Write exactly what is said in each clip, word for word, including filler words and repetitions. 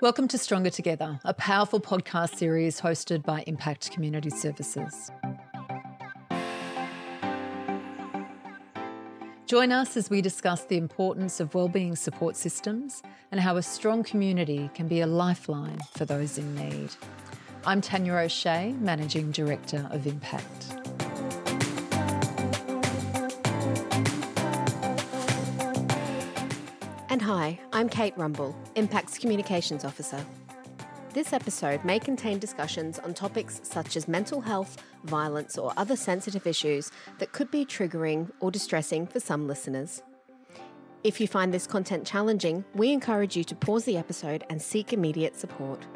Welcome to Stronger Together, a powerful podcast series hosted by Impact Community Services. Join us as we discuss the importance of wellbeing support systems and how a strong community can be a lifeline for those in need. I'm Tanya O'Shea, Managing Director of Impact. And hi, I'm Kate Rumble, Impact's Communications Officer. This episode may contain discussions on topics such as mental health, violence, or other sensitive issues that could be triggering or distressing for some listeners. If you find this content challenging, we encourage you to pause the episode and seek immediate support.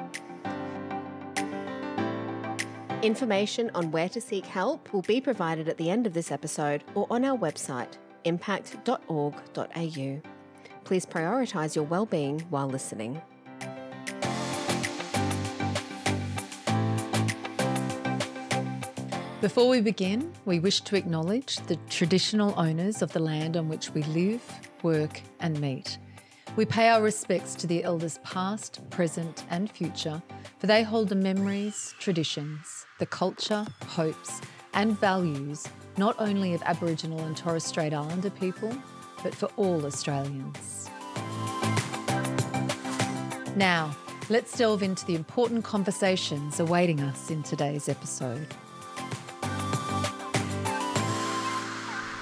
Information on where to seek help will be provided at the end of this episode or on our website, impact dot org dot a u. Please prioritise your wellbeing while listening. Before we begin, we wish to acknowledge the traditional owners of the land on which we live, work and meet. We pay our respects to the elders past, present and future, for they hold the memories, traditions, the culture, hopes and values not only of Aboriginal and Torres Strait Islander people, but for all Australians. Now, let's delve into the important conversations awaiting us in today's episode.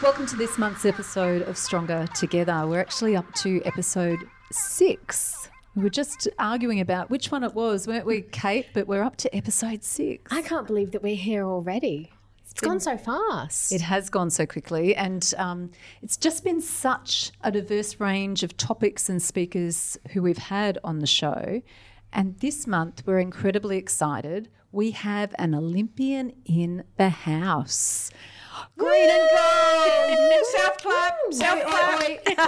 Welcome to this month's episode of Stronger Together. We're actually up to episode six. We were just arguing about which one it was, weren't we, Kate? But we're up to episode six. I can't believe that we're here already. It's been, gone so fast. It has gone so quickly, and um, it's just been such a diverse range of topics and speakers who we've had on the show. And this month we're incredibly excited. We have an Olympian in the house. Green and gold! South Club! South Club! Oi, oi,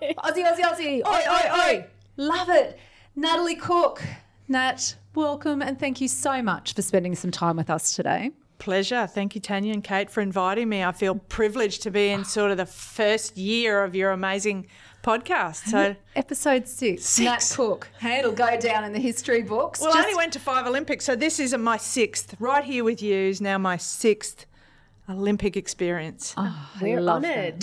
oi. Aussie, Aussie, Aussie! Oi, oi, oi! Love it! Natalie Cook. Nat, welcome and thank you so much for spending some time with us today. Pleasure. Thank you, Tanya and Kate, for inviting me. I feel privileged to be in sort of the first year of your amazing podcast. So episode six, six. Nat Cook. Hey, it'll go down in the history books. Well, Just... I only went to five Olympics, so this is my sixth. Right here with you is now my sixth Olympic experience. Oh, We're honoured.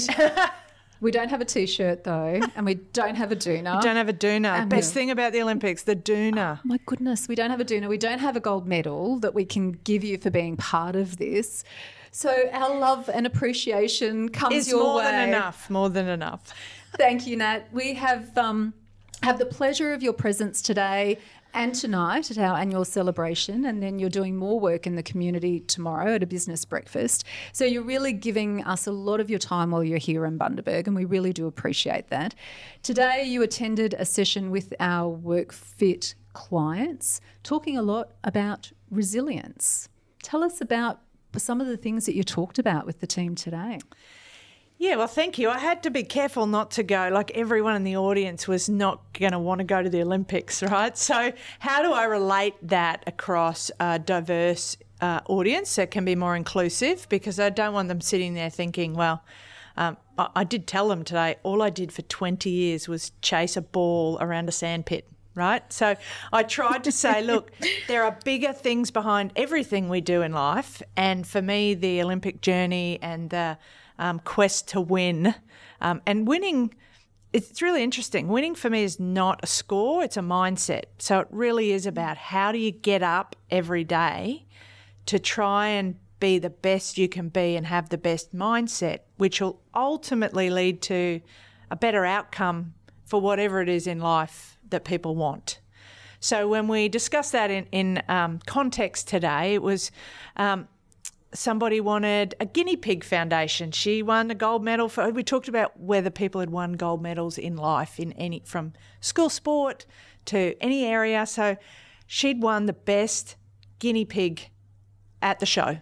We don't have a T-shirt, though, and we don't have a doona. We don't have a doona. Best thing about the Olympics, the doona. Oh, my goodness, we don't have a doona. We don't have a gold medal that we can give you for being part of this. So our love and appreciation comes your way. It's more than enough, more than enough. Thank you, Nat. We have um, have the pleasure of your presence today and tonight at our annual celebration, and then you're doing more work in the community tomorrow at a business breakfast. So you're really giving us a lot of your time while you're here in Bundaberg, and we really do appreciate that. Today you attended a session with our WorkFit clients talking a lot about resilience. Tell us about some of the things that you talked about with the team today. Yeah, well, thank you. I had to be careful not to go. Like, everyone in the audience was not going to want to go to the Olympics, right? So how do I relate that across a diverse uh, audience that can be more inclusive? Because I don't want them sitting there thinking, well, um, I-, I did tell them today, all I did for twenty years was chase a ball around a sandpit, right? So I tried to say, look, there are bigger things behind everything we do in life. And for me, the Olympic journey and the Um, quest to win um, and winning, it's really interesting. Winning for me is not a score, it's a mindset. So it really is about how do you get up every day to try and be the best you can be and have the best mindset, which will ultimately lead to a better outcome for whatever it is in life that people want. So when we discussed that in, in um, context today, it was um, somebody wanted a guinea pig foundation. She won a gold medal for, we talked about whether people had won gold medals in life in any, from school sport to any area. So she'd won the best guinea pig at the show.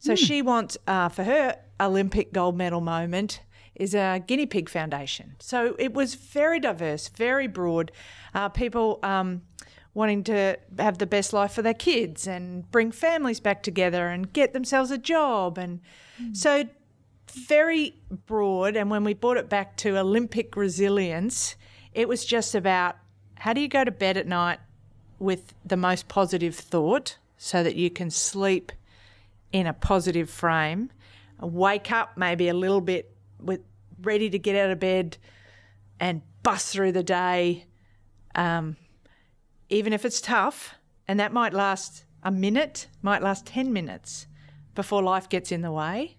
So mm. she wants, uh, for her Olympic gold medal moment is a guinea pig foundation. So it was very diverse, very broad. Uh, people, um, wanting to have the best life for their kids and bring families back together and get themselves a job. And mm. so very broad. And when we brought it back to Olympic resilience, it was just about How do you go to bed at night with the most positive thought so that you can sleep in a positive frame, wake up maybe a little bit with ready to get out of bed and bust through the day, um, even if it's tough? And that might last a minute, might last ten minutes before life gets in the way.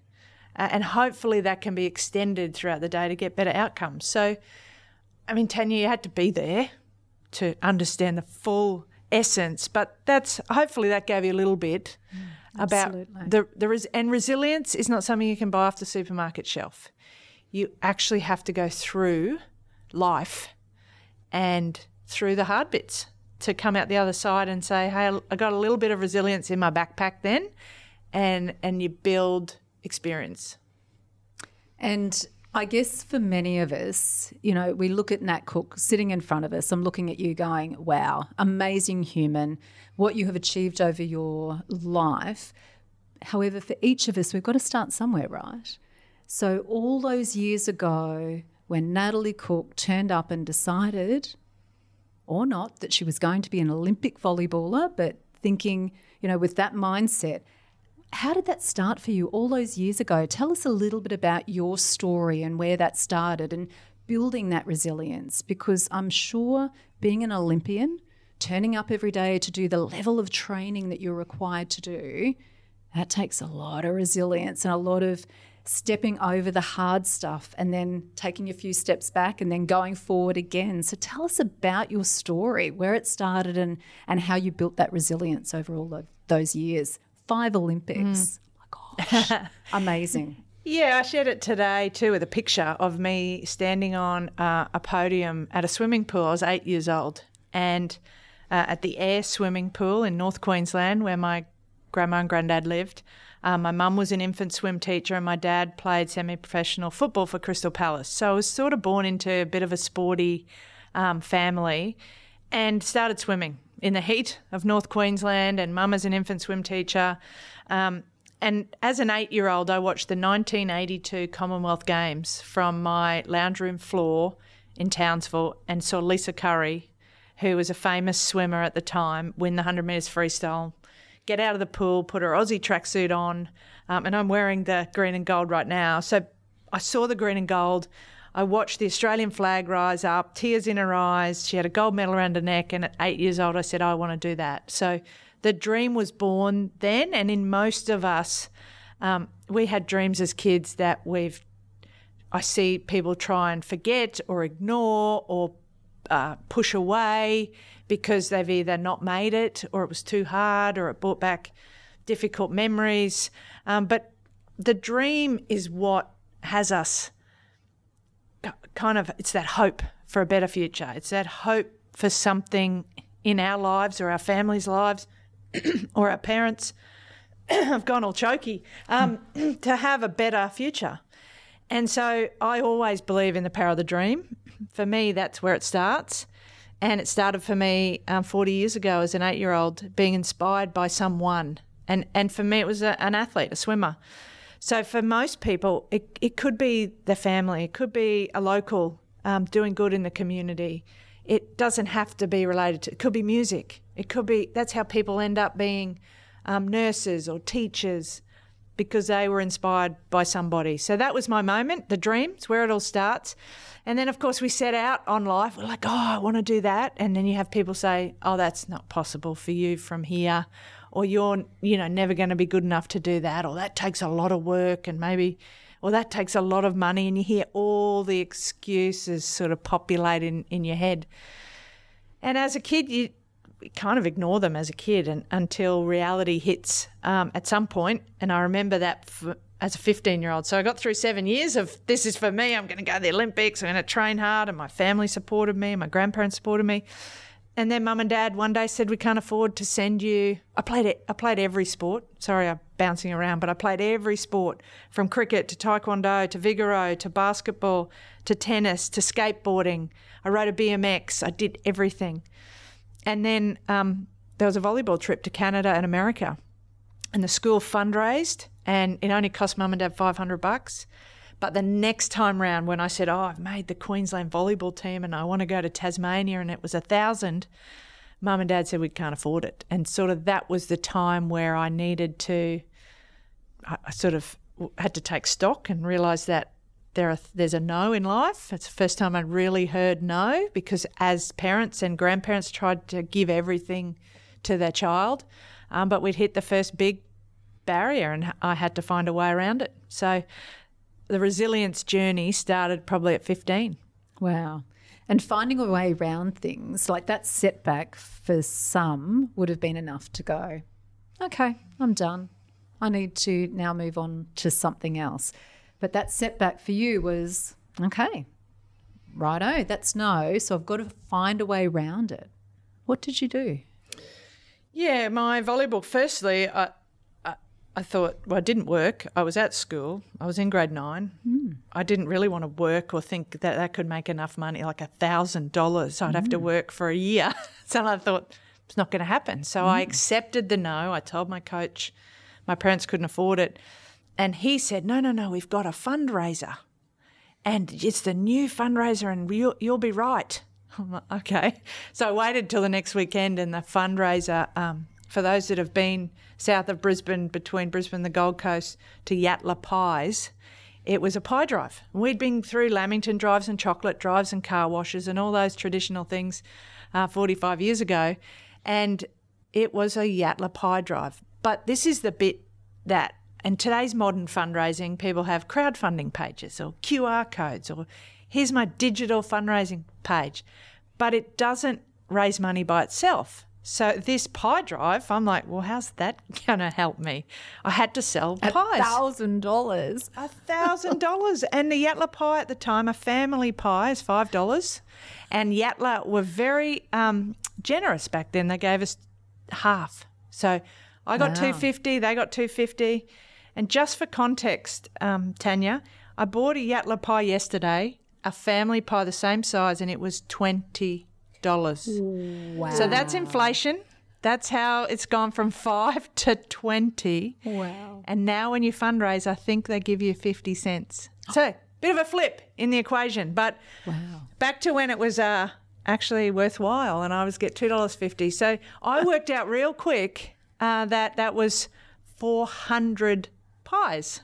Uh, and hopefully that can be extended throughout the day to get better outcomes. So, I mean, Tanya, you had to be there to understand the full essence, but that's hopefully that gave you a little bit mm, about absolutely. the the res- and resilience is not something you can buy off the supermarket shelf. You actually have to go through life and through the hard bits to come out the other side and say, hey, I got a little bit of resilience in my backpack then, and and you build experience. And I guess for many of us, you know, we look at Nat Cook sitting in front of us. I'm looking at you going, wow, amazing human, what you have achieved over your life. However, for each of us, we've got to start somewhere, right? So all those years ago when Natalie Cook turned up and decided, or not, that she was going to be an Olympic volleyballer, but thinking, you know, with that mindset, how did that start for you all those years ago? Tell us a little bit about your story and where that started and building that resilience, because I'm sure being an Olympian, turning up every day to do the level of training that you're required to do, that takes a lot of resilience and a lot of stepping over the hard stuff and then taking a few steps back and then going forward again. So tell us about your story, where it started and, and how you built that resilience over all of those years. Five Olympics. Mm. Oh my gosh. Amazing. Yeah, I shared it today too with a picture of me standing on uh, a podium at a swimming pool. I was eight years old and uh, at the Air swimming pool in North Queensland where my grandma and granddad lived. Um, my mum was an infant swim teacher and my dad played semi-professional football for Crystal Palace. So I was sort of born into a bit of a sporty um, family and started swimming in the heat of North Queensland, and mum as an infant swim teacher. Um, and as an eight-year-old, I watched the nineteen eighty-two Commonwealth Games from my lounge room floor in Townsville and saw Lisa Curry, who was a famous swimmer at the time, win the one hundred metres freestyle, get out of the pool, put her Aussie tracksuit on, um, and I'm wearing the green and gold right now. So I saw the green and gold. I watched the Australian flag rise up, tears in her eyes. She had a gold medal around her neck, and at eight years old I said, I want to do that. So the dream was born then, and in most of us, um, we had dreams as kids that we've I see people try and forget or ignore or uh, push away because they've either not made it or it was too hard or it brought back difficult memories. Um, but the dream is what has us kind of, it's that hope for a better future. It's that hope for something in our lives or our families' lives or our parents. I've gone all choky, um, to have a better future. And so I always believe in the power of the dream. For me, that's where it starts. And it started for me um, forty years ago as an eight-year-old, being inspired by someone. And, and for me, it was a, an athlete, a swimmer. So for most people, it, it could be their family, it could be a local um, doing good in the community. It doesn't have to be related to, it could be music. It could be, that's how people end up being um, nurses or teachers, because they were inspired by somebody. So that was my moment, the dreams, where it all starts. And then, of course, we set out on life. We're like, oh, I want to do that. And then you have people say, oh, that's not possible for you from here, or you're, you know, never going to be good enough to do that, or that takes a lot of work and maybe, or that takes a lot of money, and you hear all the excuses sort of populate in, in your head. And as a kid, you kind of ignore them as a kid and, until reality hits um, at some point. And I remember that for, as a fifteen-year-old. So I got through seven years of this is for me, I'm going to go to the Olympics, I'm going to train hard, and my family supported me, my grandparents supported me. And then mum and dad one day said, we can't afford to send you. I played it. I played every sport. Sorry, I'm bouncing around, but I played every sport from cricket to taekwondo to vigoro to basketball to tennis to skateboarding. I rode a B M X. I did everything. And then um, there was a volleyball trip to Canada and America, and the school fundraised, and it only cost mum and dad five hundred bucks. But the next time round when I said, oh, I've made the Queensland volleyball team and I want to go to Tasmania, and it was a thousand, Mum and Dad said we can't afford it. And sort of that was the time where I needed to, I sort of had to take stock and realise that there are, there's a no in life. It's the first time I really heard no, because as parents and grandparents tried to give everything to their child, um, but we'd hit the first big barrier and I had to find a way around it. So the resilience journey started probably at fifteen. Wow. And finding a way around things, like that setback for some would have been enough to go, okay, I'm done. I need to now move on to something else. But that setback for you was, okay, righto, that's no, so I've got to find a way around it. What did you do? Yeah, my volleyball, firstly, I, I, I thought, well, it didn't work. I was at school. I was in grade nine. Mm. I didn't really want to work or think that that could make enough money, like a thousand dollars. I'd mm. have to work for a year. So I thought, it's not going to happen. So mm. I accepted the no. I told my coach my parents couldn't afford it. And he said, no, no, no, we've got a fundraiser. And it's the new fundraiser and you'll, you'll be right. I'm like, okay. So I waited till the next weekend, and the fundraiser, um, for those that have been south of Brisbane, between Brisbane and the Gold Coast, to Yatala Pies, it was a pie drive. We'd been through Lamington drives and chocolate drives and car washes and all those traditional things uh, forty-five years ago, and it was a Yatala pie drive. But this is the bit that, in today's modern fundraising, people have crowdfunding pages or Q R codes or here's my digital fundraising page, but it doesn't raise money by itself. So this pie drive, I'm like, well, how's that going to help me? I had to sell a pies. a thousand dollars. a thousand dollars. And the Yatala pie at the time, a family pie, is five dollars. And Yatala were very um, generous back then. They gave us half. So I got wow. two dollars fifty, they got two dollars fifty. And just for context, um, Tanya, I bought a Yatala pie yesterday, a family pie the same size, and it was twenty dollars. Wow. So that's inflation. That's how it's gone from five to twenty. Wow. And now when you fundraise, I think they give you fifty cents. So bit of a flip in the equation. But wow. back to when it was uh, actually worthwhile and I was get two dollars fifty. So I worked out real quick uh, that that was four hundred pies.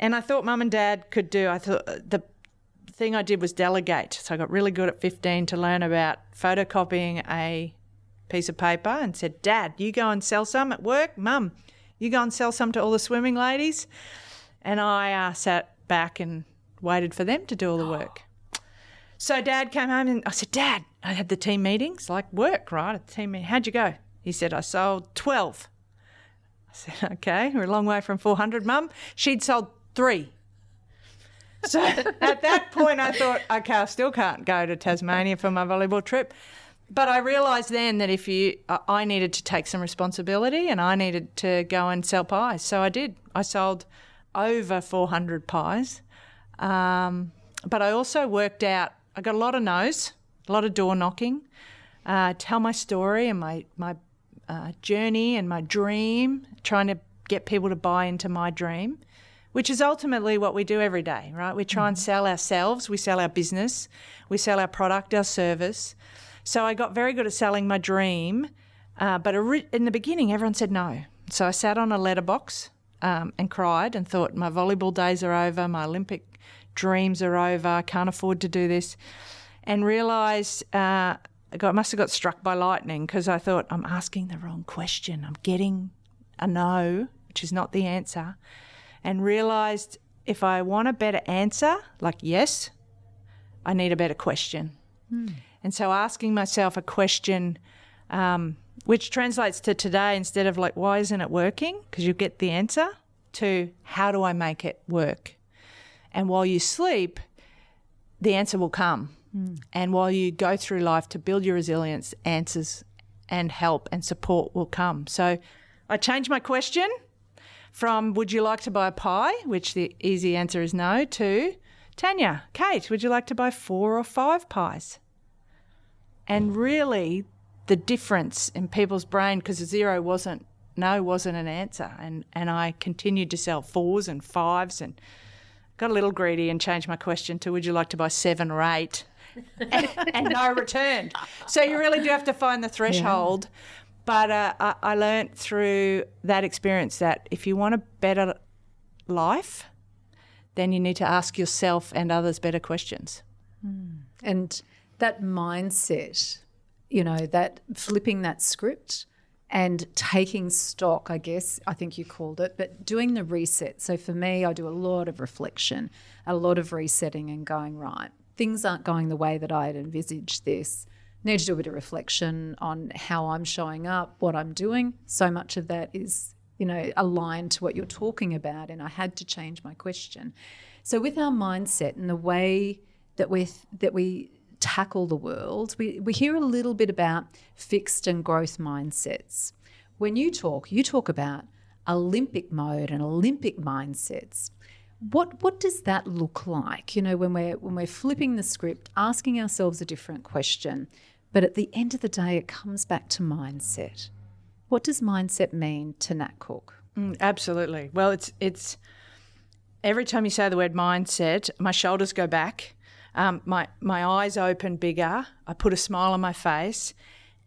And I thought Mum and Dad could do, I thought the thing I did was delegate. So I got really good at fifteen to learn about photocopying a piece of paper and said, Dad, you go and sell some at work. Mum, you go and sell some to all the swimming ladies. And I uh, sat back and waited for them to do all the work. So Dad came home and I said, Dad, I had the team meetings, like work, right, at the team meeting. How'd you go? He said, I sold twelve. I said, okay, we're a long way from four hundred, Mum. She'd sold three. So at that point I thought, okay, I still can't go to Tasmania for my volleyball trip. But I realised then that if you, I needed to take some responsibility and I needed to go and sell pies. So I did. I sold over four hundred pies. Um, but I also worked out, I got a lot of no's, a lot of door knocking, uh, tell my story and my, my uh, journey and my dream, trying to get people to buy into my dream, which is ultimately what we do every day, right? We try and sell ourselves, we sell our business, we sell our product, our service. So I got very good at selling my dream, uh, but in the beginning everyone said no. So I sat on a letterbox um, and cried and thought my volleyball days are over, my Olympic dreams are over, I can't afford to do this, and realised uh, I got, must have got struck by lightning, because I thought I'm asking the wrong question, I'm getting a no, which is not the answer. And realised if I want a better answer, like yes, I need a better question. Mm. And so asking myself a question, um, which translates to today, instead of like, why isn't it working? Because you get the answer, to how do I make it work? And while you sleep, the answer will come. Mm. And while you go through life to build your resilience, answers and help and support will come. So I changed my question from would you like to buy a pie, which the easy answer is no, to Tanya, Kate, would you like to buy four or five pies? And really the difference in people's brain, because zero wasn't, no wasn't an answer, and, and I continued to sell fours and fives and got a little greedy and changed my question to, would you like to buy seven or eight? and, and no returned. So you really do have to find the threshold. Yeah. But uh, I, I learned through that experience that if you want a better life, then you need to ask yourself and others better questions. Mm. And that mindset, you know, that flipping that script and taking stock, I guess, I think you called it, but doing the reset. So for me, I do a lot of reflection, a lot of resetting and going, right, things aren't going the way that I had envisaged this. Need to do a bit of reflection on how I'm showing up, what I'm doing. So much of that is, you know, aligned to what you're talking about, and I had to change my question. So with our mindset and the way that we that we tackle the world, we, we hear a little bit about fixed and growth mindsets. When you talk, you talk about Olympic mode and Olympic mindsets. What what does that look like? You know, when we're when we're flipping the script, asking ourselves a different question, but at the end of the day, it comes back to mindset. What does mindset mean to Nat Cook? Mm, absolutely. Well, it's it's every time you say the word mindset, my shoulders go back, um, my my eyes open bigger. I put a smile on my face,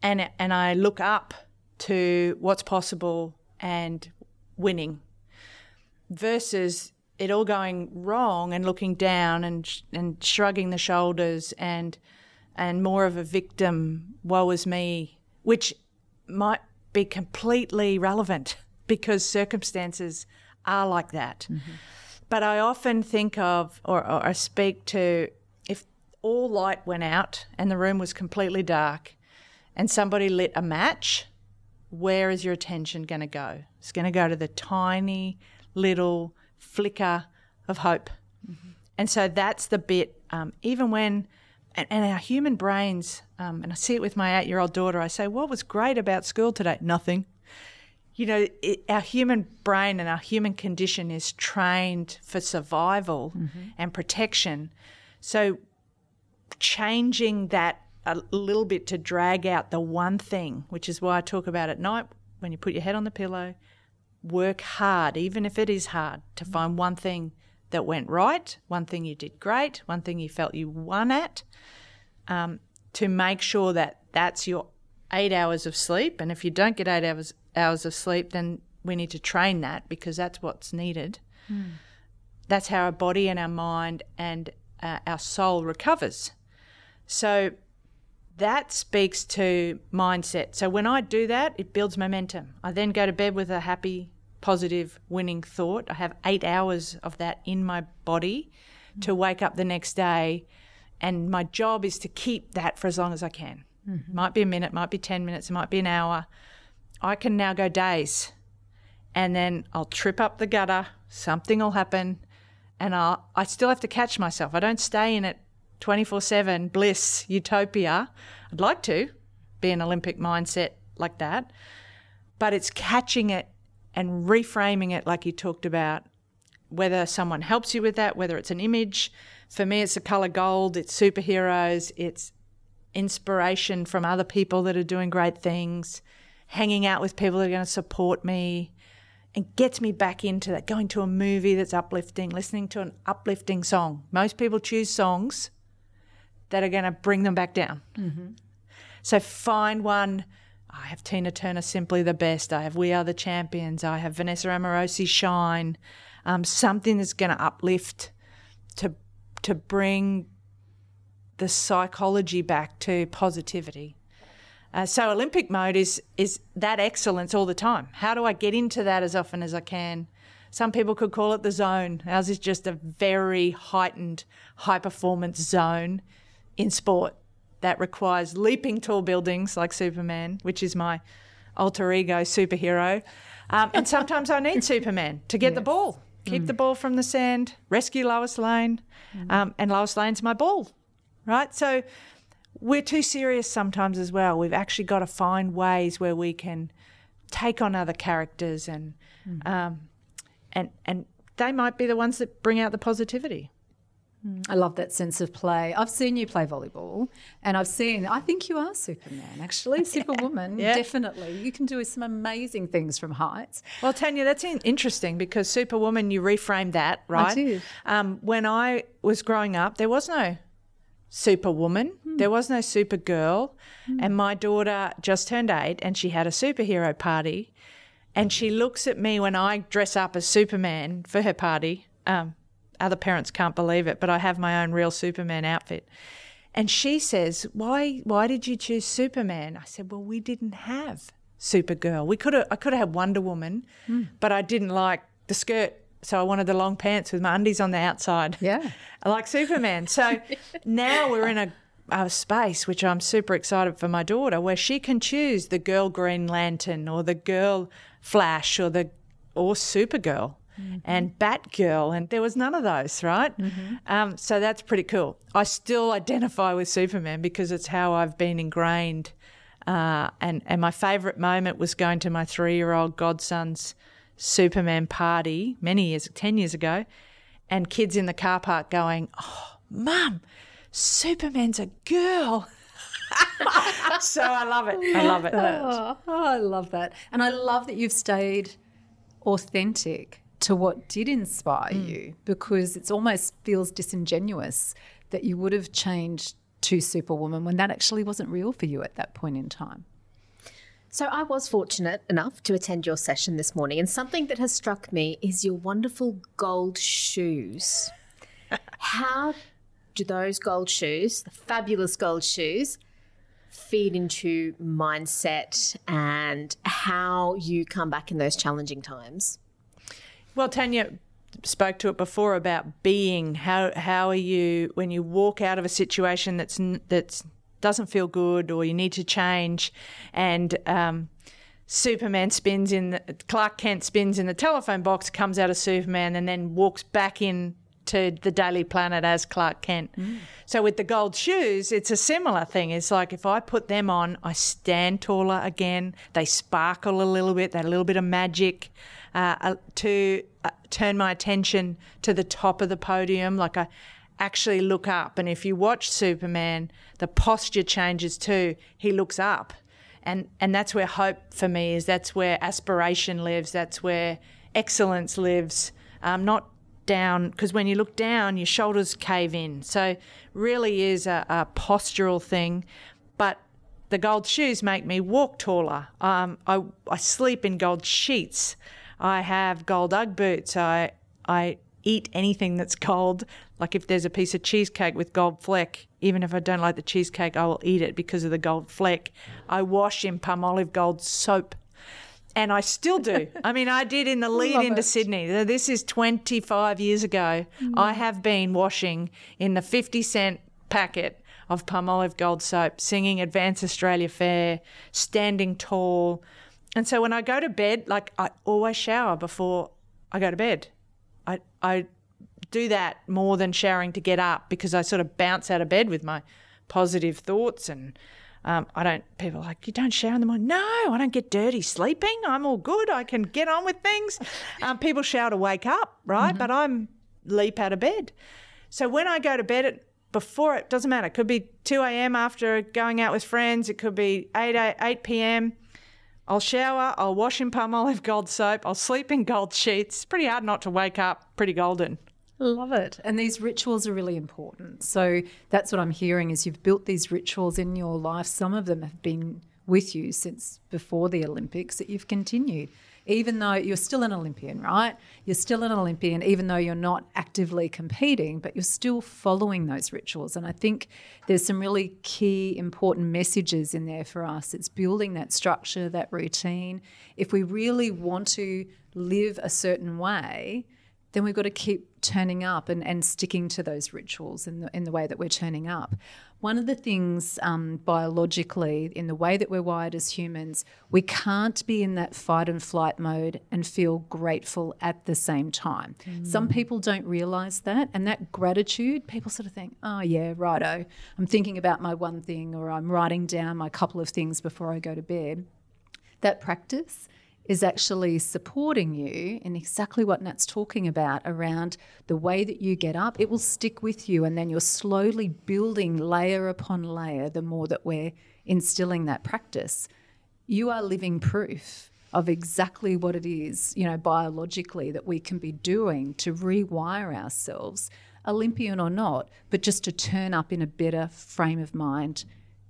and and I look up to what's possible and winning, versus it all going wrong and looking down and sh- and shrugging the shoulders and and more of a victim, woe is me, which might be completely relevant because circumstances are like that. Mm-hmm. But I often think of or, or I speak to if all light went out and the room was completely dark and somebody lit a match, where is your attention going to go? It's going to go to the tiny little flicker of hope. Mm-hmm. And so that's the bit, um, even when, and, and our human brains, um, and I see it with my eight-year-old daughter, I say, what was great about school today? Nothing. You know, it, our human brain and our human condition is trained for survival mm-hmm. and protection. So changing that a little bit to drag out the one thing, which is why I talk about at night when you put your head on the pillow, work hard, even if it is hard, to find one thing that went right, one thing you did great, one thing you felt you won at, um, to make sure that that's your eight hours of sleep. And if you don't get eight hours hours of sleep, then we need to train that because that's what's needed. Mm. That's how our body and our mind and uh, our soul recovers. So that speaks to mindset. So when I do that, it builds momentum. I then go to bed with a happy, positive, winning thought. I have eight hours of that in my body mm-hmm. to wake up the next day, and my job is to keep that for as long as I can. Mm-hmm. Might be a minute, might be ten minutes, it might be an hour. I can now go days, and then I'll trip up the gutter, something will happen, and I'll, I still have to catch myself. I don't stay in it twenty-four seven, bliss, utopia. I'd like to be an Olympic mindset like that, but it's catching it and reframing it like you talked about, whether someone helps you with that, whether it's an image. For me, it's the colour gold, it's superheroes, it's inspiration from other people that are doing great things, hanging out with people that are going to support me and gets me back into that, going to a movie that's uplifting, listening to an uplifting song. Most people choose songs that are going to bring them back down. Mm-hmm. So find one. I have Tina Turner, Simply the Best. I have We Are the Champions. I have Vanessa Amarosi, Shine. Um, something that's going to uplift to to bring the psychology back to positivity. Uh, so Olympic mode is is that excellence all the time. How do I get into that as often as I can? Some people could call it the zone. Ours is just a very heightened, high-performance zone in sport that requires leaping tall buildings like Superman, which is my alter ego superhero. Um, and sometimes I need Superman to get yes. the ball, keep mm. the ball from the sand, rescue Lois Lane, mm. um, and Lois Lane's my ball, right? So we're too serious sometimes as well. We've actually got to find ways where we can take on other characters and mm. um, and and they might be the ones that bring out the positivity. I love that sense of play. I've seen you play volleyball, and I've seen, I think you are Superman, actually, Superwoman, yeah. definitely. You can do some amazing things from heights. Well, Tanya, that's interesting because Superwoman, you reframed that, right? I did. Um, when I was growing up, there was no Superwoman. Mm. There was no Supergirl. Mm. And my daughter just turned eight and she had a superhero party, and she looks at me when I dress up as Superman for her party. Um Other parents can't believe it, but I have my own real Superman outfit. And she says, why why did you choose Superman? I said, well, we didn't have Supergirl. We could have, I could have had Wonder Woman, mm. but I didn't like the skirt, so I wanted the long pants with my undies on the outside. Yeah. I like Superman. So now we're in a, a space, which I'm super excited for my daughter, where she can choose the girl Green Lantern or the girl Flash or the or Supergirl. Mm-hmm. And Batgirl, and there was none of those, right? Mm-hmm. Um, so that's pretty cool. I still identify with Superman because it's how I've been ingrained. Uh, and, and my favourite moment was going to my three-year-old godson's Superman party many years, ten years ago, and kids in the car park going, oh, Mum, Superman's a girl. So I love it. I love it. Oh, oh, I love that. And I love that you've stayed authentic to what did inspire mm. you, because it's almost feels disingenuous that you would have changed to Superwoman when that actually wasn't real for you at that point in time. So I was fortunate enough to attend your session this morning, and something that has struck me is your wonderful gold shoes. How do those gold shoes, the fabulous gold shoes, feed into mindset and how you come back in those challenging times? Well, Tanya spoke to it before about being. How how are you when you walk out of a situation that's that's doesn't feel good or you need to change, and um, Superman spins in the, Clark Kent spins in the telephone box, comes out as Superman, and then walks back in to the Daily Planet as Clark Kent. Mm. So with the gold shoes, it's a similar thing. It's like if I put them on, I stand taller again. They sparkle a little bit, that little bit of magic. Uh, to uh, turn my attention to the top of the podium, like I actually look up. And if you watch Superman, the posture changes too. He looks up, and and that's where hope for me is. That's where aspiration lives. That's where excellence lives. Um, not down, because when you look down, your shoulders cave in. So really is a, a postural thing, but the gold shoes make me walk taller. Um, I I sleep in gold sheets. I have gold Ugg boots. I I eat anything that's gold. Like if there's a piece of cheesecake with gold fleck, even if I don't like the cheesecake, I will eat it because of the gold fleck. I wash in Palmolive gold soap, and I still do. I mean, I did in the lead into it. Sydney. This is twenty-five years ago. Mm. I have been washing in the fifty cent packet of Palmolive gold soap, singing Advance Australia Fair, standing tall. And so when I go to bed, like I always shower before I go to bed. I I do that more than showering to get up, because I sort of bounce out of bed with my positive thoughts, and um, I don't, people are like, you don't shower in the morning. No, I don't get dirty sleeping. I'm all good. I can get on with things. Um, people shower to wake up, right? Mm-hmm. But I'm leap out of bed. So when I go to bed at before, it doesn't matter. It could be two a.m. after going out with friends. It could be eight p.m. I'll shower, I'll wash in Palmolive gold soap, I'll sleep in gold sheets. It's pretty hard not to wake up pretty golden. Love it. And these rituals are really important. So that's what I'm hearing, is you've built these rituals in your life. Some of them have been with you since before the Olympics that you've continued, even though you're still an Olympian, right? You're still an Olympian, even though you're not actively competing, but you're still following those rituals. And I think there's some really key important messages in there for us. It's building that structure, that routine. If we really want to live a certain way, then we've got to keep turning up and, and sticking to those rituals in the, in the way that we're turning up. One of the things um, biologically, in the way that we're wired as humans, we can't be in that fight and flight mode and feel grateful at the same time. Mm. Some people don't realise that, and that gratitude, people sort of think, oh, yeah, righto, I'm thinking about my one thing, or I'm writing down my couple of things before I go to bed. That practice is actually supporting you in exactly what Nat's talking about around the way that you get up. It will stick with you, and then you're slowly building layer upon layer the more that we're instilling that practice. You are living proof of exactly what it is, you know, biologically that we can be doing to rewire ourselves, Olympian or not, but just to turn up in a better frame of mind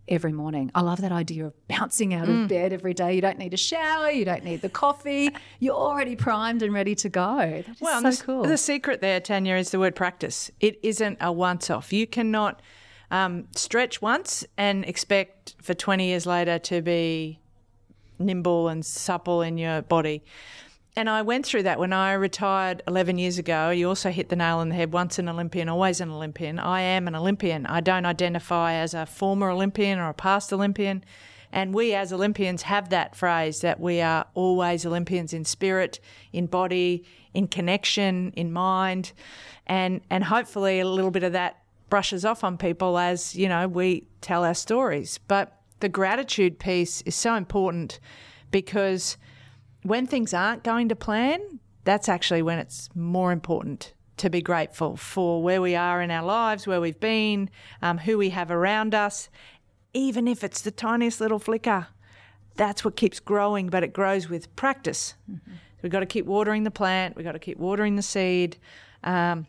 every morning. I love that idea of bouncing out mm. of bed every day. You don't need a shower. You don't need the coffee. You're already primed and ready to go. That is well, so the, cool. The secret there, Tanya, is the word practice. It isn't a once-off. You cannot um, stretch once and expect for twenty years later to be nimble and supple in your body. And I went through that when I retired eleven years ago. You also hit the nail on the head. Once an Olympian, always an Olympian. I am an Olympian. I don't identify as a former Olympian or a past Olympian. And we as Olympians have that phrase that we are always Olympians in spirit, in body, in connection, in mind. And, and hopefully a little bit of that brushes off on people as, you know, we tell our stories. But the gratitude piece is so important, because when things aren't going to plan, that's actually when it's more important to be grateful for where we are in our lives, where we've been, um, who we have around us, even if it's the tiniest little flicker. That's what keeps growing, but it grows with practice. Mm-hmm. So we've got to keep watering the plant. We've got to keep watering the seed. Um,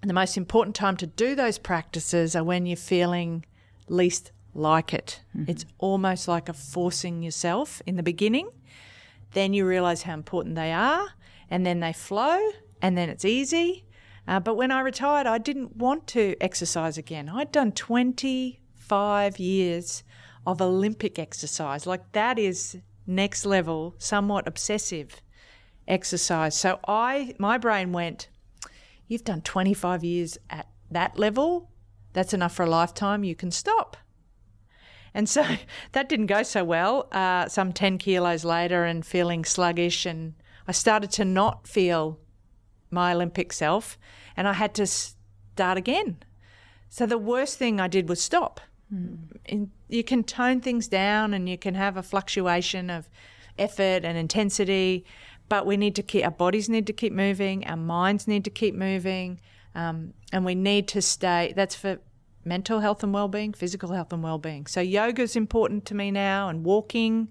and the most important time to do those practices are when you're feeling least like it. Mm-hmm. It's almost like a forcing yourself in the beginning. Then you realise how important they are, and then they flow, and then it's easy. Uh, but when I retired, I didn't want to exercise again. I'd done twenty-five years of Olympic exercise. Like, that is next level, somewhat obsessive exercise. So I, my brain went, you've done twenty-five years at that level. That's enough for a lifetime. You can stop. And so that didn't go so well, uh, some ten kilos later and feeling sluggish, and I started to not feel my Olympic self, and I had to start again. So the worst thing I did was stop. Mm. And you can tone things down and you can have a fluctuation of effort and intensity, but we need to keep, our bodies need to keep moving, our minds need to keep moving, um, and we need to stay, that's for mental health and well-being, physical health and well-being. So yoga is important to me now, and walking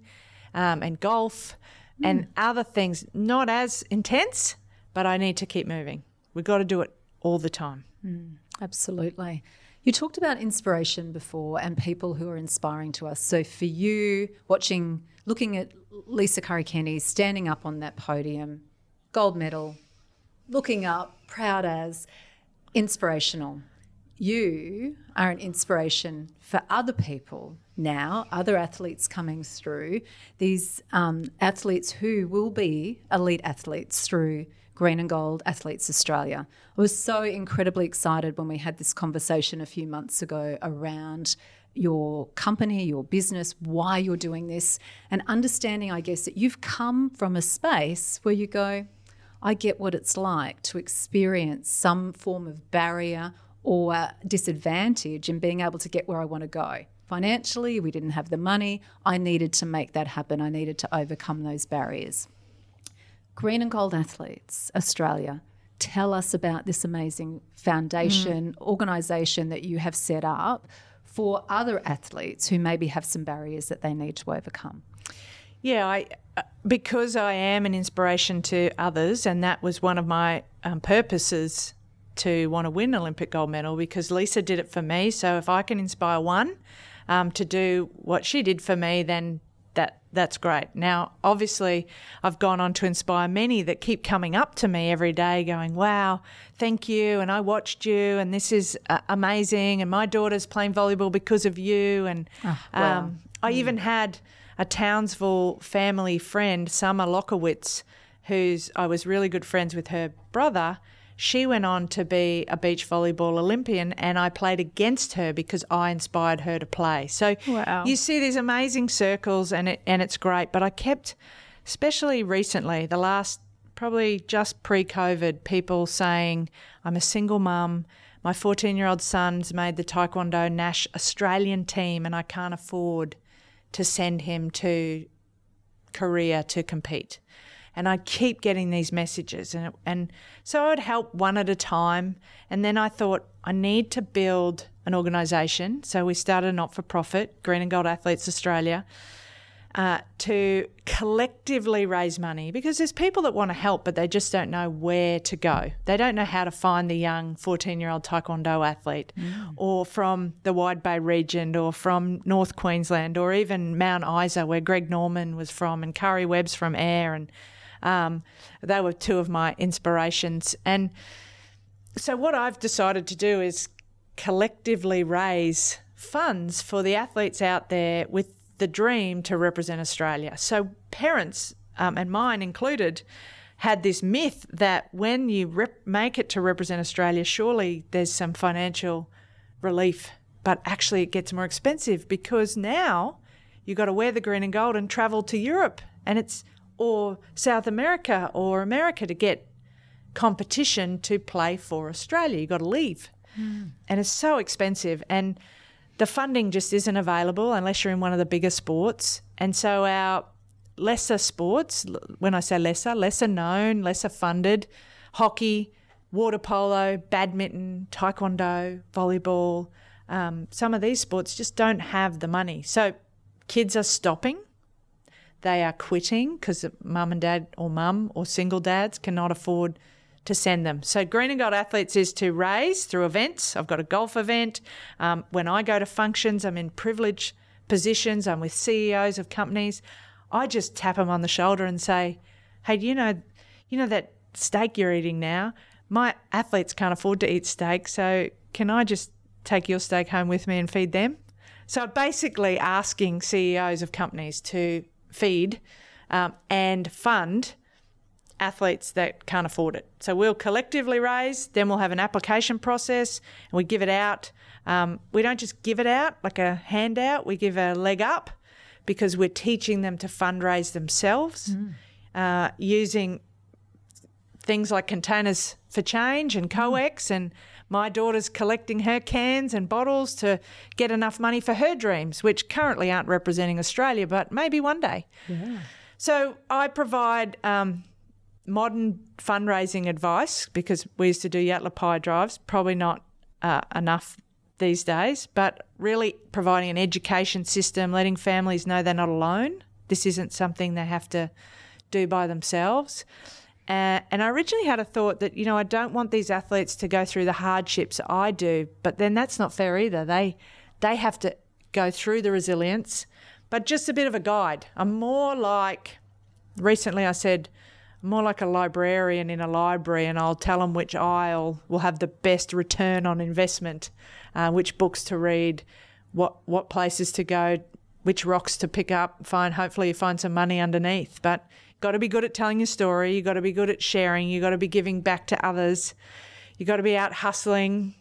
um, and golf mm. and other things, not as intense, but I need to keep moving. We've got to do it all the time. Mm. Absolutely. You talked about inspiration before and people who are inspiring to us. So for you, watching, looking at Lisa Curry Kenny standing up on that podium, gold medal, looking up, proud as, inspirational. You are an inspiration for other people now, other athletes coming through, these um, athletes who will be elite athletes through Green and Gold Athletes Australia. I was so incredibly excited when we had this conversation a few months ago around your company, your business, why you're doing this, and understanding, I guess, that you've come from a space where you go, I get what it's like to experience some form of barrier or disadvantage in being able to get where I want to go. Financially, we didn't have the money. I needed to make that happen. I needed to overcome those barriers. Green and Gold Athletes Australia, tell us about this amazing foundation, mm. organisation that you have set up for other athletes who maybe have some barriers that they need to overcome. Yeah, I, because I am an inspiration to others, and that was one of my um, purposes to want to win Olympic gold medal, because Lisa did it for me. So if I can inspire one um, to do what she did for me, then that that's great. Now, obviously, I've gone on to inspire many that keep coming up to me every day going, wow, thank you, and I watched you, and this is uh, amazing, and my daughter's playing volleyball because of you. And oh, wow. um, I mm. even had a Townsville family friend, Summer Lockowitz, who's I was really good friends with her brother. She went on to be a beach volleyball Olympian, and I played against her because I inspired her to play. So wow. You see these amazing circles, and it and it's great. But I kept, especially recently, the last probably just pre-COVID, people saying, I'm a single mum, my fourteen-year-old son's made the Taekwondo Nash Australian team, and I can't afford to send him to career to compete. And I keep getting these messages. And, it, and so I would help one at a time. And then I thought, I need to build an organisation. So we started a not-for-profit, Green and Gold Athletes Australia, uh, to collectively raise money, because there's people that want to help, but they just don't know where to go. They don't know how to find the young fourteen-year-old taekwondo athlete mm. or from the Wide Bay region or from North Queensland or even Mount Isa, where Greg Norman was from and Curry Webb's from Ayr, and Um, they were two of my inspirations. And so what I've decided to do is collectively raise funds for the athletes out there with the dream to represent Australia. So parents, um, and mine included, had this myth that when you rep- make it to represent Australia, surely there's some financial relief. But actually it gets more expensive, because now you've got to wear the green and gold and travel to Europe and it's or South America or America to get competition to play for Australia. You've got to leave. Mm. And it's so expensive. And the funding just isn't available unless you're in one of the bigger sports. And so our lesser sports, when I say lesser, lesser known, lesser funded, hockey, water polo, badminton, taekwondo, volleyball, um, some of these sports just don't have the money. So kids are stopping. They are quitting because mum and dad or mum or single dads cannot afford to send them. So Green and Gold Athletes is to raise through events. I've got a golf event. Um, when I go to functions, I'm in privileged positions. I'm with C E Os of companies. I just tap them on the shoulder and say, hey, do you know, you know that steak you're eating now? My athletes can't afford to eat steak, so can I just take your steak home with me and feed them? So basically asking C E Os of companies to feed um, and fund athletes that can't afford it. So we'll collectively raise, then we'll have an application process and we give it out. Um, we don't just give it out like a handout, we give a leg up, because we're teaching them to fundraise themselves mm. uh, using things like Containers for Change and COEX, and my daughter's collecting her cans and bottles to get enough money for her dreams, which currently aren't representing Australia, but maybe one day. Yeah. So I provide um, modern fundraising advice, because we used to do Yatala Pie drives, probably not uh, enough these days, but really providing an education system, letting families know they're not alone. This isn't something they have to do by themselves. Uh, and I originally had a thought that, you know, I don't want these athletes to go through the hardships I do, but then that's not fair either. They they have to go through the resilience, but just a bit of a guide. I'm more like, recently I said, I'm more like a librarian in a library, and I'll tell them which aisle will have the best return on investment, uh, which books to read, what what places to go, which rocks to pick up. Find hopefully you find some money underneath, but got to be good at telling your story. You got to be good at sharing. You got to be giving back to others. You got to be out hustling,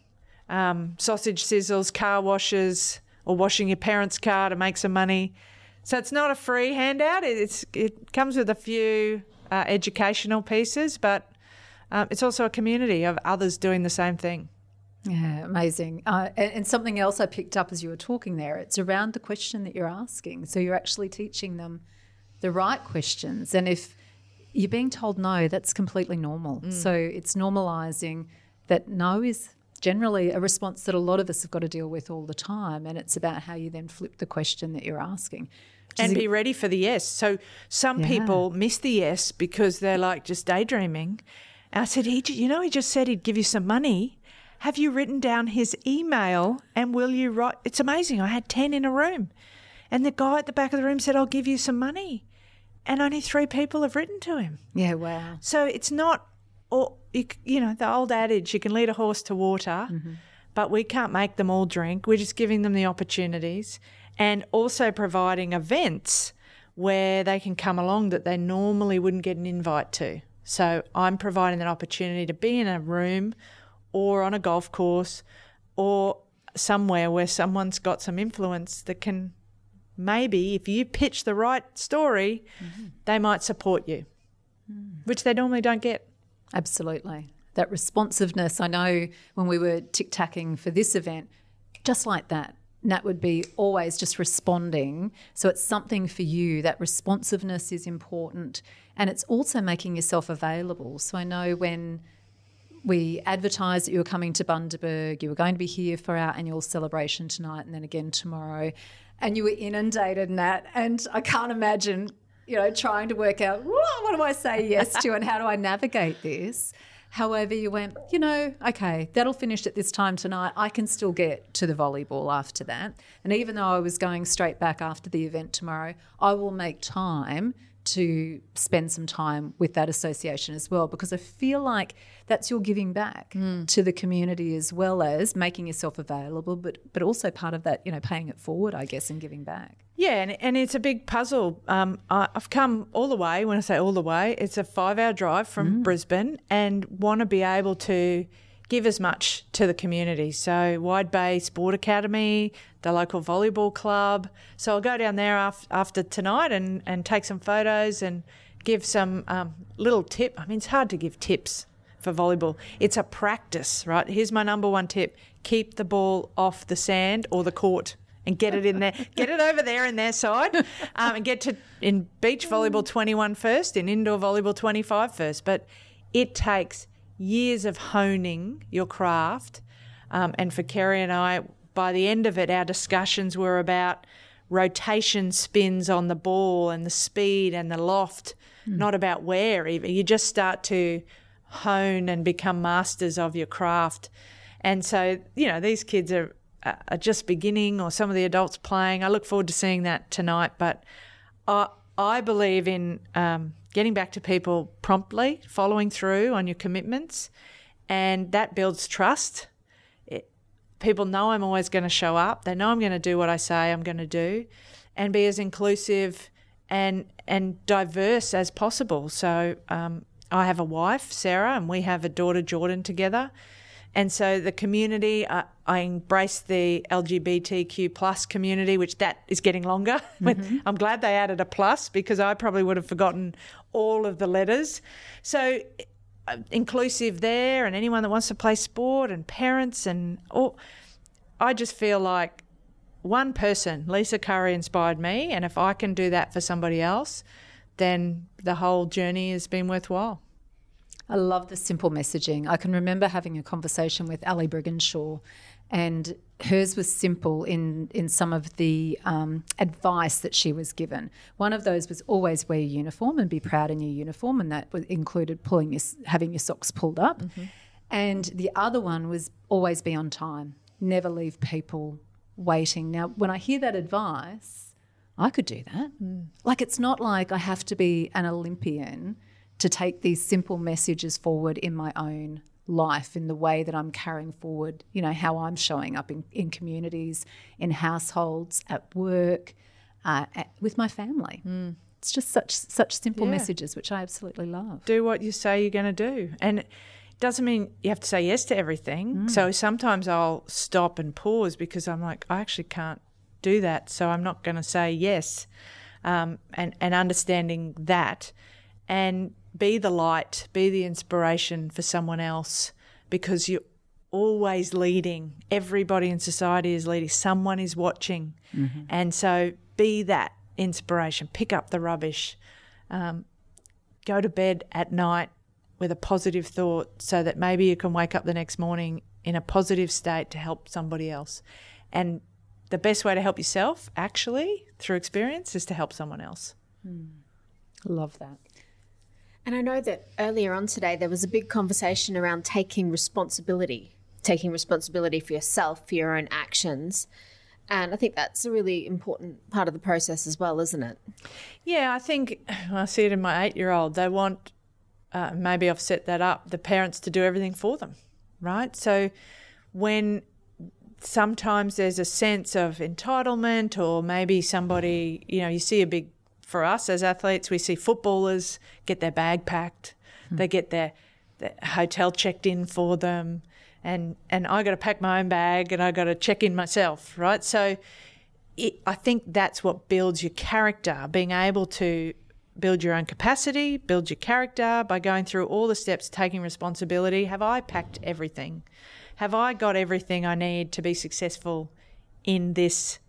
um, sausage sizzles, car washes, or washing your parents' car to make some money. So it's not a free handout. It's it comes with a few uh, educational pieces, but um, it's also a community of others doing the same thing. Yeah, amazing. Uh, and, and something else I picked up as you were talking there, it's around the question that you're asking. So you're actually teaching them the right questions. And if you're being told no, that's completely normal. Mm. So it's normalising that no is generally a response that a lot of us have got to deal with all the time. And it's about how you then flip the question that you're asking. And be ready for the yes. So some yeah. people miss the yes because they're like just daydreaming. And I said, he, you know, he just said he'd give you some money. Have you written down his email and will you write? It's amazing. I had ten in a room. And the guy at the back of the room said, I'll give you some money. And only three people have written to him. Yeah, wow. So it's not, all, you, you know, the old adage, you can lead a horse to water, mm-hmm. but we can't make them all drink. We're just giving them the opportunities, and also providing events where they can come along that they normally wouldn't get an invite to. So I'm providing an opportunity to be in a room or on a golf course or somewhere where someone's got some influence that can – maybe if you pitch the right story, mm-hmm. they might support you, mm. which they normally don't get. Absolutely. That responsiveness. I know when we were tic-tacking for this event, just like that, Nat would be always just responding. So it's something for you. That responsiveness is important, and it's also making yourself available. So I know when we advertised that you were coming to Bundaberg, you were going to be here for our annual celebration tonight and then again tomorrow, and you were inundated, Nat, and I can't imagine, you know, trying to work out, what do I say yes to and how do I navigate this? However, you went, you know, okay, that'll finish at this time tonight. I can still get to the volleyball after that. And even though I was going straight back after the event tomorrow, I will make time to spend some time with that association as well, because I feel like that's your giving back mm. to the community, as well as making yourself available, but but also part of that, you know, paying it forward, I guess, and giving back. Yeah, and, and it's a big puzzle. Um, I, I've come all the way. When I say all the way, it's a five-hour drive from mm. Brisbane, and want to be able to give as much to the community. So Wide Bay Sport Academy, the local volleyball club. So I'll go down there after, after tonight and, and take some photos and give some um, little tip. I mean, it's hard to give tips for volleyball. It's a practice, right? Here's my number one tip. Keep the ball off the sand or the court and get it in there. Get it over there in their side, um, and get to in beach volleyball twenty-one first, in indoor volleyball twenty-five first. But it takes years of honing your craft, um, and for Kerry and I, by the end of it, our discussions were about rotation spins on the ball and the speed and the loft, mm. not about where even. You just start to hone and become masters of your craft. And so, you know, these kids are, are just beginning, or some of the adults playing. I look forward to seeing that tonight, but I, I believe in um, getting back to people promptly, following through on your commitments, and that builds trust. It, people know I'm always going to show up. They know I'm going to do what I say I'm going to do, and be as inclusive and and diverse as possible. So um, I have a wife, Sarah, and we have a daughter, Jordan, together. And so the community, I, I embrace the L G B T Q plus community, which that is getting longer. Mm-hmm. I'm glad they added a plus, because I probably would have forgotten all of the letters. So uh, inclusive there, and anyone that wants to play sport, and parents, and all. I just feel like one person, Lisa Curry, inspired me, and if I can do that for somebody else, then the whole journey has been worthwhile. I love the simple messaging. I can remember having a conversation with Ali Brigginshaw, and hers was simple in, in some of the um, advice that she was given. One of those was always wear your uniform and be proud in your uniform, and that included pulling your, having your socks pulled up. Mm-hmm. And the other one was always be on time, never leave people waiting. Now, when I hear that advice, I could do that. Mm. Like, it's not like I have to be an Olympian to take these simple messages forward in my own life, in the way that I'm carrying forward, you know, how I'm showing up in, in communities, in households, at work, uh, at, with my family. Mm. It's just such such simple yeah. messages, which I absolutely love. Do what you say you're going to do. And it doesn't mean you have to say yes to everything. Mm. So sometimes I'll stop and pause, because I'm like, I actually can't do that, so I'm not going to say yes. Um, and, and understanding that, and be the light, be the inspiration for someone else, because you're always leading. Everybody in society is leading. Someone is watching. Mm-hmm. And so be that inspiration. Pick up the rubbish. Um, go to bed at night with a positive thought, so that maybe you can wake up the next morning in a positive state to help somebody else. And the best way to help yourself, actually, through experience, is to help someone else. Mm. Love that. And I know that earlier on today there was a big conversation around taking responsibility, taking responsibility for yourself, for your own actions. And I think that's a really important part of the process as well, isn't it? Yeah, I think I see it in my eight-year-old. They want, uh, maybe I've set that up, the parents to do everything for them, right? So when sometimes there's a sense of entitlement, or maybe somebody, you know, you see a big, for us as athletes, we see footballers get their bag packed, mm. they get their, their hotel checked in for them, and, and I got to pack my own bag, and I got to check in myself, right? So it, I think that's what builds your character, being able to build your own capacity, build your character by going through all the steps, taking responsibility. Have I packed everything? Have I got everything I need to be successful in this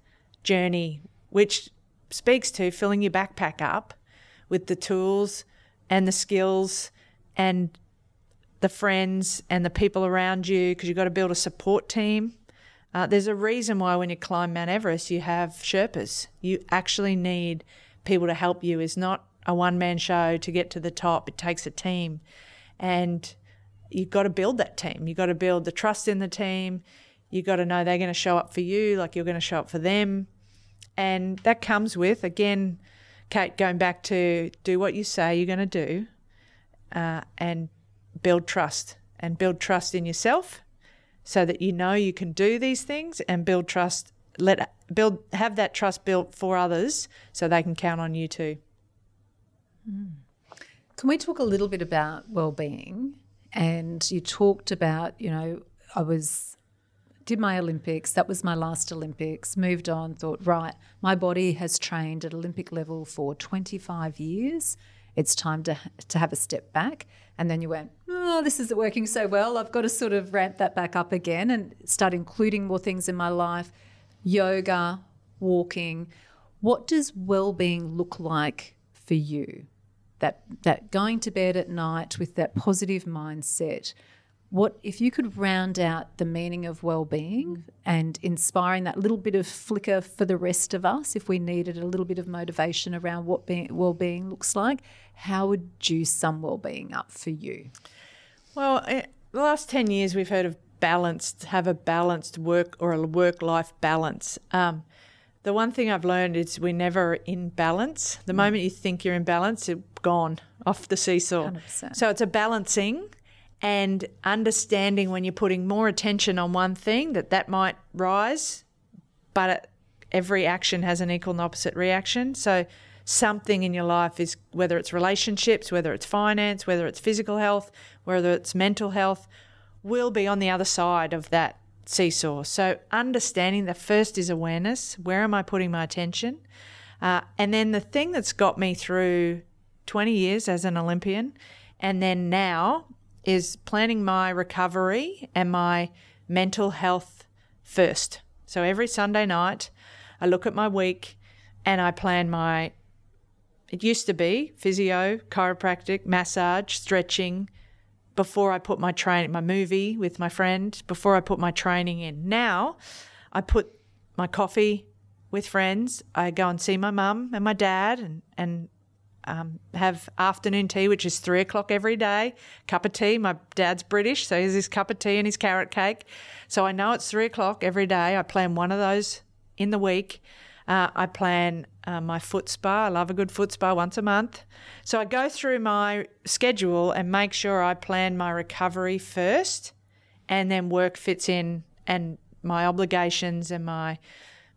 journey, which speaks to filling your backpack up with the tools and the skills and the friends and the people around you, because you've got to build a support team. Uh, there's a reason why when you climb Mount Everest, you have Sherpas. You actually need people to help you. It's not a one-man show to get to the top. It takes a team, and you've got to build that team. You've got to build the trust in the team. You've got to know they're going to show up for you like you're going to show up for them. And that comes with, again, Kate, going back to do what you say you're going to do uh, and build trust and build trust in yourself so that you know you can do these things, and build trust, let build have that trust built for others so they can count on you too. Mm. Can we talk a little bit about well-being? And you talked about, you know, I was did my Olympics, that was my last Olympics, moved on, thought, right, my body has trained at Olympic level for twenty-five years. It's time to to have a step back. And then you went, oh, this isn't working so well. I've got to sort of ramp that back up again and start including more things in my life, yoga, walking. What does well-being look like for you? That that going to bed at night with that positive mindset. What if you could round out the meaning of well-being and inspiring that little bit of flicker for the rest of us, if we needed a little bit of motivation around what being, well-being looks like, how would you sum well-being up for you? Well, the last ten years we've heard of balanced, have a balanced work or a work-life balance. Um, the one thing I've learned is we're never in balance. The mm. moment you think you're in balance, it's gone off the seesaw. one hundred percent. So it's a balancing. And understanding when you're putting more attention on one thing that that might rise, but every action has an equal and opposite reaction. So something in your life is, whether it's relationships, whether it's finance, whether it's physical health, whether it's mental health, will be on the other side of that seesaw. So understanding the first is awareness. Where am I putting my attention? Uh, and then the thing that's got me through twenty years as an Olympian, and then now, is planning my recovery and my mental health first. So every Sunday night I look at my week and I plan my, it used to be physio, chiropractic, massage, stretching, before I put my train, my movie with my friend, before I put my training in. Now I put my coffee with friends, I go and see my mum and my dad and, and Um, have afternoon tea, which is three o'clock every day, cup of tea. My dad's British, so he's his cup of tea and his carrot cake. So I know it's three o'clock every day. I plan one of those in the week. Uh, I plan uh, my foot spa. I love a good foot spa once a month. So I go through my schedule and make sure I plan my recovery first, and then work fits in, and my obligations and my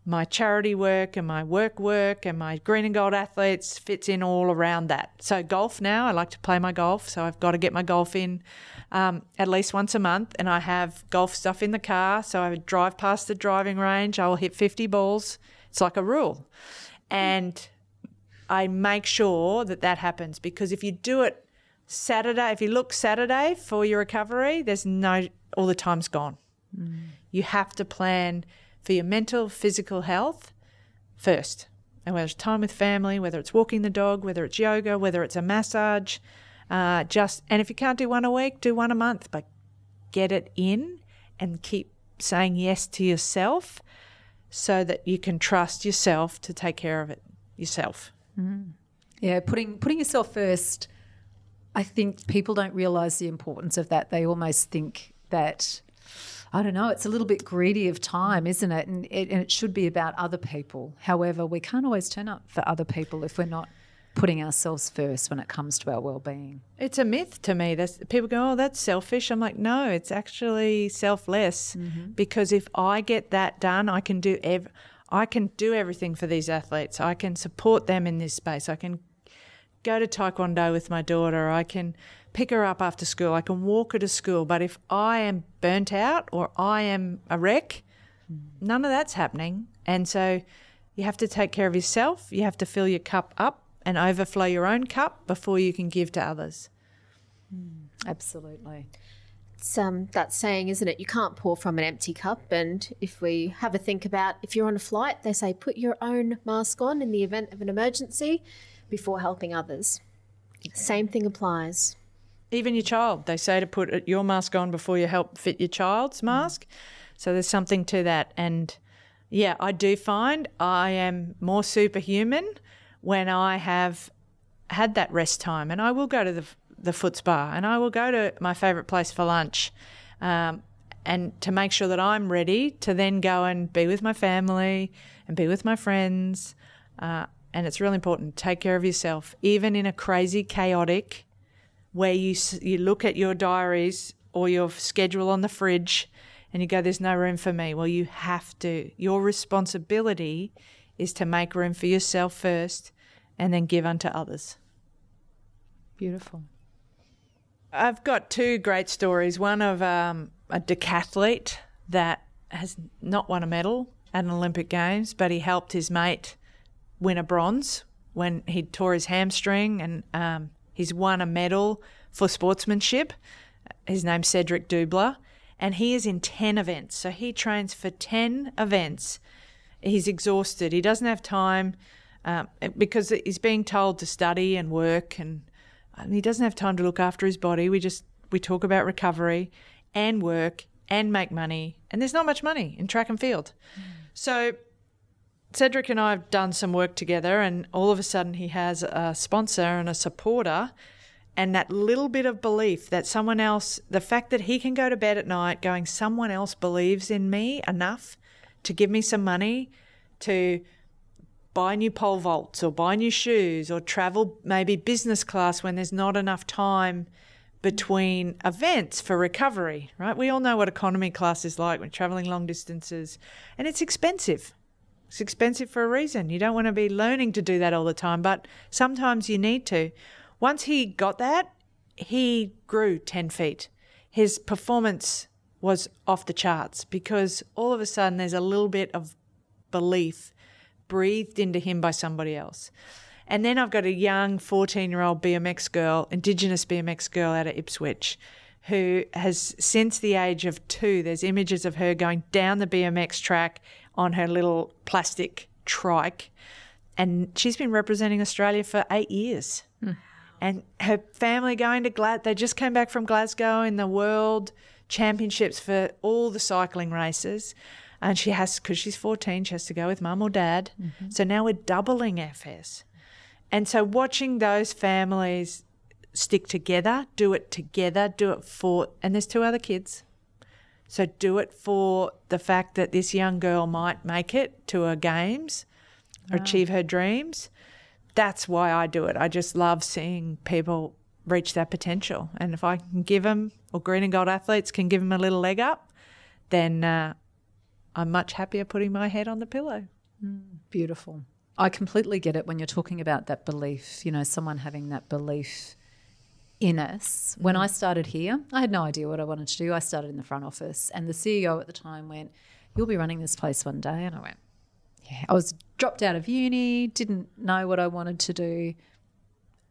My charity work and my work work and my Green and Gold Athletes fits in all around that. So golf now, I like to play my golf, so I've got to get my golf in um, at least once a month, and I have golf stuff in the car. So I would drive past the driving range, I will hit fifty balls. It's like a rule. And I make sure that that happens, because if you do it Saturday, if you look Saturday for your recovery, there's no – all the time's gone. Mm. You have to plan – for your mental, physical health first. And whether it's time with family, whether it's walking the dog, whether it's yoga, whether it's a massage, uh, just, and if you can't do one a week, do one a month, but get it in and keep saying yes to yourself so that you can trust yourself to take care of it yourself. Mm. Yeah, putting putting yourself first, I think people don't realise the importance of that. They almost think that, I don't know, it's a little bit greedy of time, isn't it? And, it? and it should be about other people. However, we can't always turn up for other people if we're not putting ourselves first when it comes to our well-being. It's a myth to me. That's, people go, oh, that's selfish. I'm like, no, it's actually selfless, mm-hmm. because if I get that done, I can do ev- I can do everything for these athletes. I can support them in this space. I can go to Taekwondo with my daughter. I can pick her up after school. I can walk her to school. But if I am burnt out or I am a wreck, none of that's happening. And so you have to take care of yourself. You have to fill your cup up and overflow your own cup before you can give to others. Mm, absolutely. It's um, that saying, isn't it? You can't pour from an empty cup. And if we have a think about, if you're on a flight, they say put your own mask on in the event of an emergency before helping others. Yeah. Same thing applies. Even your child, they say to put your mask on before you help fit your child's mask. Mm. So there's something to that. And, yeah, I do find I am more superhuman when I have had that rest time, and I will go to the the Foots Bar, and I will go to my favourite place for lunch, um, and to make sure that I'm ready to then go and be with my family and be with my friends. Uh, and it's really important. Take care of yourself, even in a crazy, chaotic, where you you look at your diaries or your schedule on the fridge and you go, there's no room for me. Well, you have to. Your responsibility is to make room for yourself first and then give unto others. Beautiful. I've got two great stories, one of um, a decathlete that has not won a medal at an Olympic Games, but he helped his mate win a bronze when he tore his hamstring, and um, he's won a medal for sportsmanship. His name's Cedric Dubler, and he is in ten events. So he trains for ten events. He's exhausted. He doesn't have time um, because he's being told to study and work, and he doesn't have time to look after his body. We just we talk about recovery and work and make money, and there's not much money in track and field. Mm. So Cedric and I have done some work together, and all of a sudden he has a sponsor and a supporter, and that little bit of belief that someone else, the fact that he can go to bed at night going, someone else believes in me enough to give me some money to buy new pole vaults or buy new shoes or travel maybe business class when there's not enough time between events for recovery, right? We all know what economy class is like when traveling long distances, and it's expensive. It's expensive for a reason. You don't want to be learning to do that all the time, but sometimes you need to. Once he got that, he grew ten feet. His performance was off the charts because all of a sudden there's a little bit of belief breathed into him by somebody else. And then I've got a young fourteen-year-old B M X girl, Indigenous B M X girl out of Ipswich, who has, since the age of two, there's images of her going down the B M X track on her little plastic trike. And she's been representing Australia for eight years. Mm. And her family going to Glad, they just came back from Glasgow in the World Championships for all the cycling races. And she has, because she's fourteen, she has to go with mum or dad. Mm-hmm. So now we're doubling our fares. And so watching those families stick together, do it together, do it for, and there's two other kids. So do it for the fact that this young girl might make it to her games, wow, or achieve her dreams. That's why I do it. I just love seeing people reach that potential. And if I can give them, or Green and Gold Athletes can give them a little leg up, then uh, I'm much happier putting my head on the pillow. Mm, beautiful. I completely get it when you're talking about that belief, you know, someone having that belief in us. When I started here, I had no idea what I wanted to do. I started in the front office, and the C E O at the time went, you'll be running this place one day. And I went, yeah, I was dropped out of uni, didn't know what I wanted to do.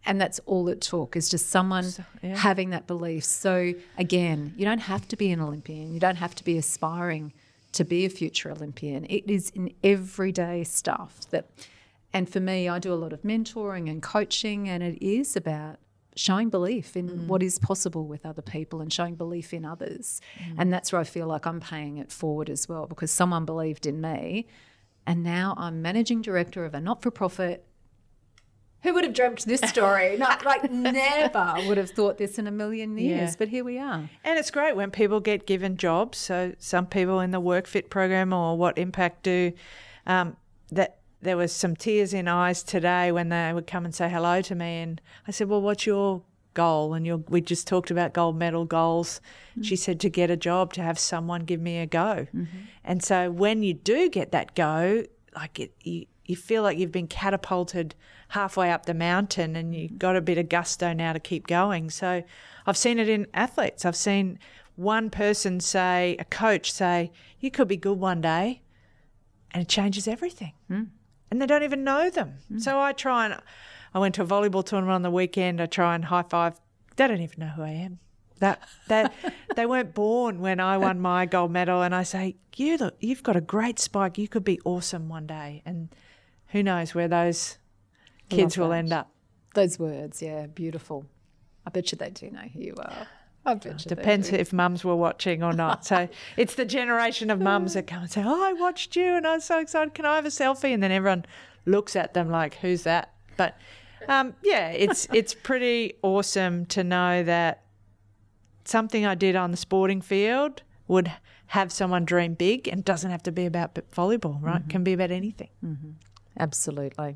And that's all it took, is just someone so, yeah. having that belief. So again, you don't have to be an Olympian. You don't have to be aspiring to be a future Olympian. It is in everyday stuff that, and for me, I do a lot of mentoring and coaching, and it is about showing belief in mm. what is possible with other people and showing belief in others. Mm. And that's where I feel like I'm paying it forward as well, because someone believed in me, and now I'm managing director of a not-for-profit. Who would have dreamt this story? Not like never would have thought this in a million years, yeah. but here we are. And it's great when people get given jobs. So some people in the WorkFit program or what Impact do, um, that there was some tears in eyes today when they would come and say hello to me. And I said, well, what's your goal? And your, we just talked about gold medal goals. Mm-hmm. She said, to get a job, to have someone give me a go. Mm-hmm. And so when you do get that go, like it, you, you feel like you've been catapulted halfway up the mountain, and you've got a bit of gusto now to keep going. So I've seen it in athletes. I've seen one person say, a coach say, you could be good one day, and it changes everything. Mm. And they don't even know them. Mm. So I try and – I went to a volleyball tournament on the weekend. I try and high-five. They don't even know who I am. That that They weren't born when I won my gold medal, and I say, you look, you've got a great spike. You could be awesome one day. And who knows where those kids will end up. Those words, yeah, beautiful. I bet you they do know who you are. I bet you they do. Depends if mums were watching or not. So it's the generation of mums that come and say, oh, I watched you and I was so excited. Can I have a selfie? And then everyone looks at them like, who's that? But, um, yeah, it's it's pretty awesome to know that something I did on the sporting field would have someone dream big, and doesn't have to be about volleyball, right? Mm-hmm. It can be about anything. Mm-hmm. Absolutely.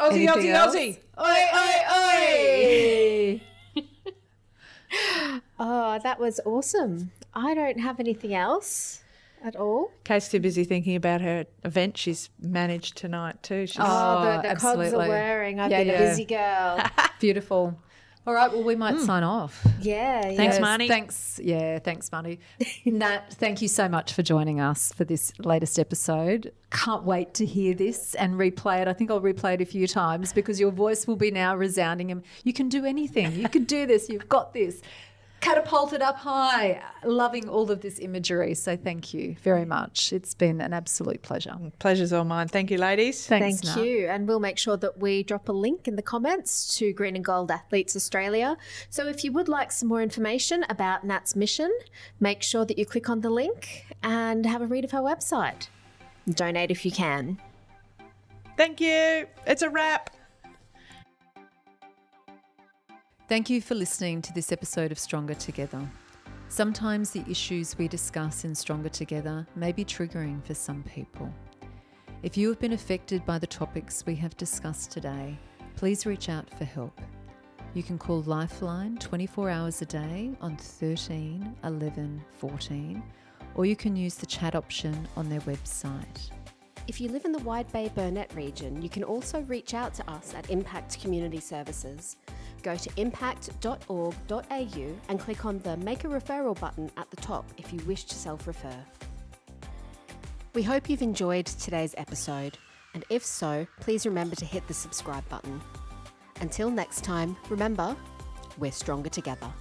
Aussie, Aussie, Aussie. Oi, oi, oi. Oh, that was awesome. I don't have anything else at all. Kate's too busy thinking about her event she's managed tonight too. She's, oh, the, the absolutely. Cogs are whirring. I've yeah, been yeah. a busy girl. Beautiful. All right, well, we might mm. sign off. Yeah. Thanks, yes. Marnie. Thanks. Yeah, thanks, Marnie. Nat, thank you so much for joining us for this latest episode. Can't wait to hear this and replay it. I think I'll replay it a few times because your voice will be now resounding. And you can do anything. You can do this. You've got this. Catapulted up high. Loving all of this imagery. So thank you very much. It's been an absolute pleasure. Pleasure's all mine. Thank you, ladies. Thanks, thank Nat. You. And we'll make sure that we drop a link in the comments to Green and Gold Athletes Australia. So if you would like some more information about Nat's mission, make sure that you click on the link and have a read of her website. Donate if you can. Thank you. It's a wrap. Thank you for listening to this episode of Stronger Together. Sometimes the issues we discuss in Stronger Together may be triggering for some people. If you have been affected by the topics we have discussed today, please reach out for help. You can call Lifeline twenty-four hours a day on thirteen eleven fourteen, or you can use the chat option on their website. If you live in the Wide Bay Burnett region, you can also reach out to us at Impact Community Services. Go to impact dot org dot a u and click on the Make a Referral button at the top if you wish to self-refer. We hope you've enjoyed today's episode, and if so, please remember to hit the subscribe button. Until next time, remember, we're stronger together.